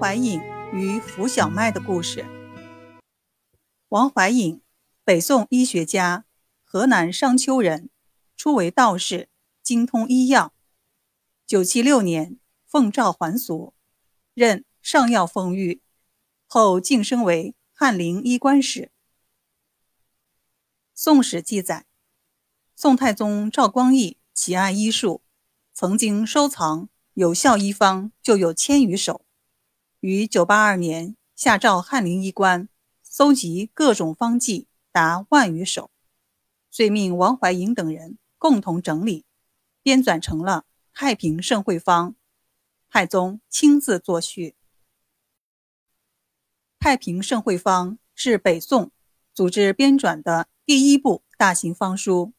怀隐与福小麦的故事。王怀隐，北宋医学家，河南商丘人，初为道士，精通医药。976年，奉诏还俗，任上药奉御，后晋升为翰林医官使。宋史记载，宋太宗赵光义喜爱医术，曾经收藏有效医方就有1000余首，于982年下诏翰林医官，搜集各种方剂达10000余首，遂命王怀隐等人共同整理，编纂成了《太平盛会方》，太宗亲自作序。《太平盛会方》是北宋组织编纂的第一部大型方书，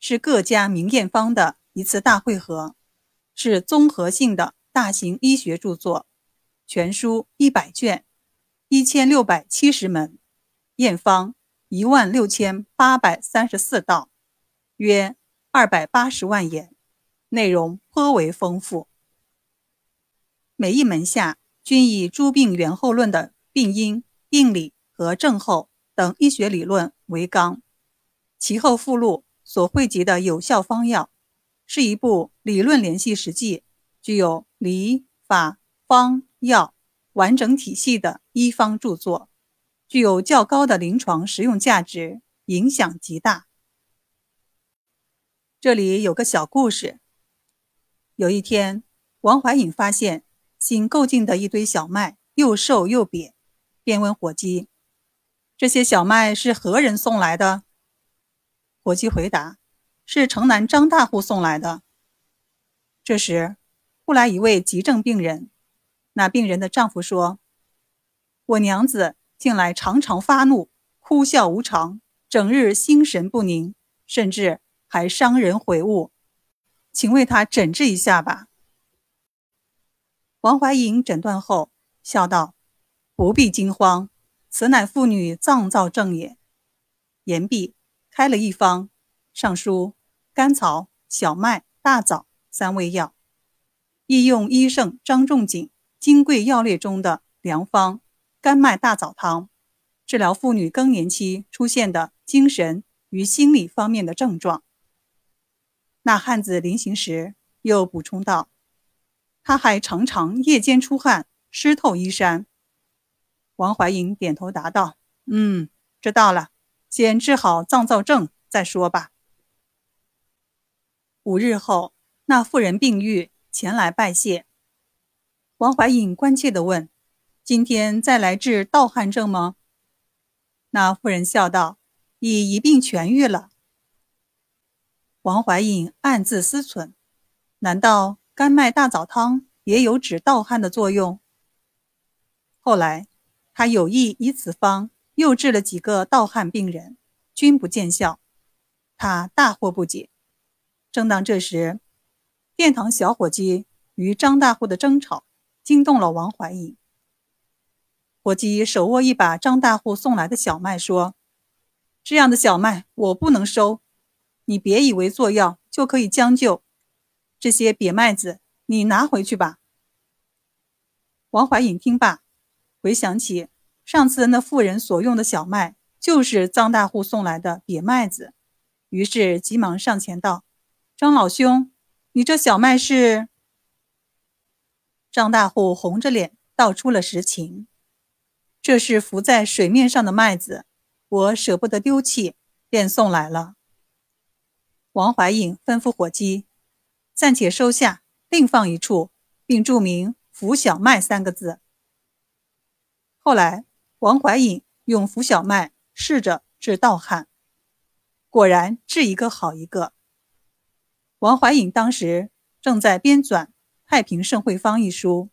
是各家名验方的一次大汇合，是综合性的大型医学著作，全书100卷，1670门，验方16834道，约280万言，内容颇为丰富。每一门下均以诸病源后论的病因、病理和症候等医学理论为纲，其后附录所汇集的有效方药，是一部理论联系实际，具有理、法、方、药完整体系的医方著作，具有较高的临床实用价值，影响极大。这里有个小故事。有一天，王怀隐发现新购进的一堆小麦又瘦又瘪，便问伙计：“这些小麦是何人送来的？”伙计回答：“是城南张大户送来的。”这时，忽来一位急症病人，那病人的丈夫说：“我娘子近来常常发怒，哭笑无常，整日心神不宁，甚至还伤人毁物，请为她诊治一下吧。”王怀隐诊断后，笑道：“不必惊慌，此乃妇女脏燥症也。”言毕，开了一方，上书甘草、小麦、大枣3味药，亦用医圣张仲景《金匮要略》中的良方甘麦大枣汤，治疗妇女更年期出现的精神与心理方面的症状。那汉子临行时又补充道：“他还常常夜间出汗，湿透衣衫。”王怀隐点头答道：“知道了，先治好脏燥症再说吧。”5日后，那妇人病愈，前来拜谢。王怀隐关切地问：“今天再来治盗汗症吗？”那妇人笑道：“已一并痊愈了。”王怀隐暗自思忖：难道甘麦大枣汤也有止盗汗的作用？后来，他有意以此方又治了几个盗汗病人，均不见效，他大惑不解。正当这时，殿堂小伙计与张大户的争吵惊动了王怀隐。伙计手握一把张大户送来的小麦说：“这样的小麦我不能收，你别以为做药就可以将就，这些瘪麦子你拿回去吧。”王怀隐听罢，回想起上次那妇人所用的小麦就是张大户送来的瘪麦子，于是急忙上前道：“张老兄，你这小麦是……”张大户红着脸道出了实情：“这是浮在水面上的麦子，我舍不得丢弃，便送来了。”王怀隐吩咐伙计：“暂且收下，另放一处，并注明‘浮小麦’3个字。”后来，王怀隐用浮小麦试着治盗汗，果然治一个好一个。王怀隐当时正在编纂《太平盛会方》一书，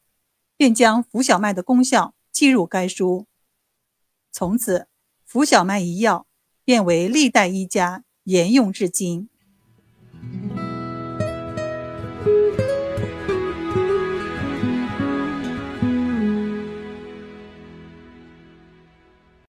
便将浮小麦的功效记入该书。从此，浮小麦一药便为历代医家沿用至今。